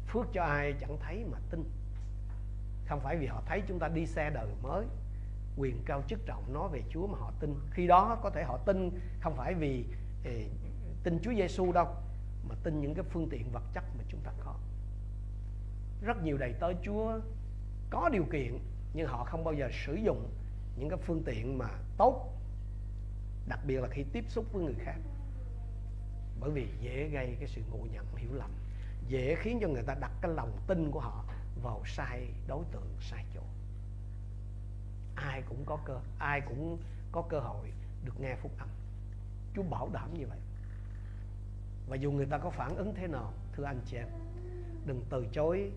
Phước cho ai chẳng thấy mà tin. Không phải vì họ thấy chúng ta đi xe đời mới, quyền cao chức trọng nói về Chúa mà họ tin. Khi đó có thể họ tin không phải vì tin Chúa Giê-xu đâu, mà tin những cái phương tiện vật chất mà chúng ta có. Rất nhiều đầy tớ Chúa có điều kiện nhưng họ không bao giờ sử dụng những cái phương tiện mà tốt, đặc biệt là khi tiếp xúc với người khác, bởi vì dễ gây cái sự ngộ nhận, hiểu lầm, dễ khiến cho người ta đặt cái lòng tin của họ vào sai đối tượng, sai chỗ. Ai cũng có cơ hội được nghe phúc âm. Chúa bảo đảm như vậy. Và dù người ta có phản ứng thế nào, thưa anh chị em, đừng từ chối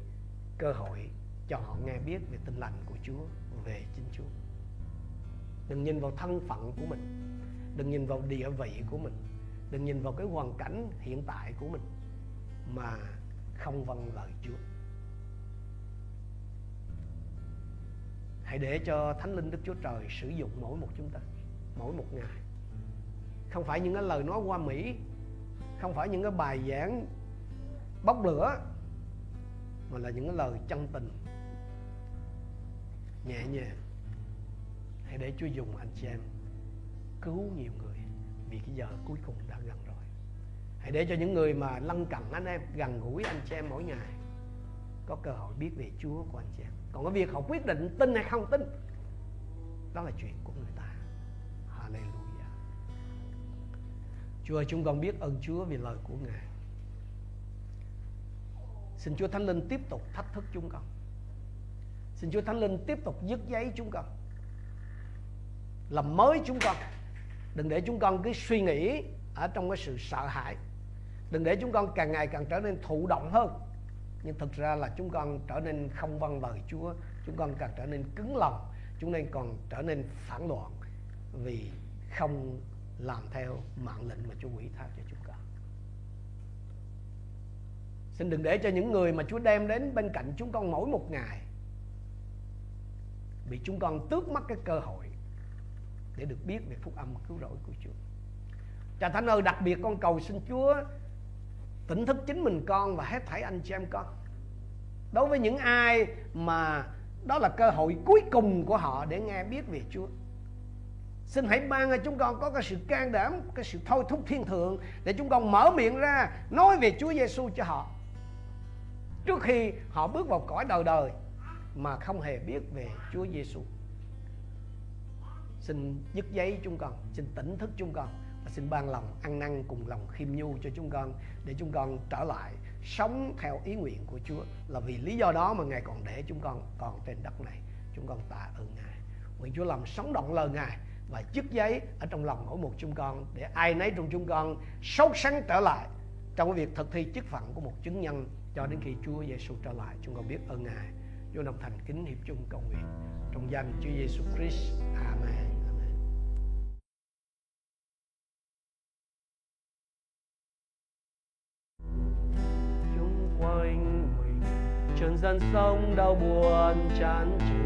cơ hội cho họ nghe biết về tin lành của Chúa, về chính Chúa. Đừng nhìn vào thân phận của mình, đừng nhìn vào địa vị của mình, đừng nhìn vào cái hoàn cảnh hiện tại của mình mà không vâng lời Chúa. Hãy để cho Thánh Linh Đức Chúa Trời sử dụng mỗi một chúng ta, mỗi một ngày. Không phải những cái lời nói hoa mỹ, không phải những cái bài giảng bốc lửa, mà là những cái lời chân tình, nhẹ nhàng. Hãy để Chúa dùng anh chị em cứu nhiều người, vì cái giờ cuối cùng đã gần rồi. Hãy để cho những người mà lân cận anh em, gần gũi anh chị em mỗi ngày có cơ hội biết về Chúa của anh chị em. Còn cái việc họ quyết định tin hay không tin, đó là chuyện của người ta. Hallelujah. Chúa ơi, chúng con biết ơn Chúa vì lời của Ngài. Xin Chúa Thánh Linh tiếp tục thách thức chúng con. Xin Chúa Thánh Linh tiếp tục dứt giấy chúng con, làm mới chúng con. Đừng để chúng con cứ suy nghĩ ở trong cái sự sợ hãi. Đừng để chúng con càng ngày càng trở nên thụ động hơn, nhưng thực ra là chúng con trở nên không vâng lời Chúa. Chúng con càng trở nên cứng lòng, chúng nên còn trở nên phản loạn vì không làm theo mạng lệnh mà Chúa ủy thác cho chúng con. Xin đừng để cho những người mà Chúa đem đến bên cạnh chúng con mỗi một ngày bị chúng con tước mất cái cơ hội để được biết về phúc âm cứu rỗi của Chúa. Cha Thánh ơi, đặc biệt con cầu xin Chúa tỉnh thức chính mình con và hết thảy anh chị em con. Đối với những ai mà đó là cơ hội cuối cùng của họ để nghe biết về Chúa, xin hãy ban cho chúng con có cái sự can đảm, cái sự thôi thúc thiên thượng để chúng con mở miệng ra nói về Chúa Giê-xu cho họ, trước khi họ bước vào cõi đời đời mà không hề biết về Chúa Giê-xu. Xin dứt giấy chúng con, xin tỉnh thức chúng con, và xin ban lòng ăn năn cùng lòng khiêm nhu cho chúng con, để chúng con trở lại sống theo ý nguyện của Chúa. Là vì lý do đó mà Ngài còn để chúng con còn trên đất này. Chúng con tạ ơn Ngài. Nguyện Chúa làm sống động lời Ngài và dứt giấy ở trong lòng mỗi một chúng con, để ai nấy trong chúng con sốt sắng trở lại trong việc thực thi chức phận của một chứng nhân cho đến khi Chúa Giê-xu trở lại. Chúng con biết ơn Ngài. Chúa đồng thành kính hiệp chung cầu nguyện trong danh Chúa Giê-xu Christ. Amen. Quanh mình trần gian sống đau buồn chán chường.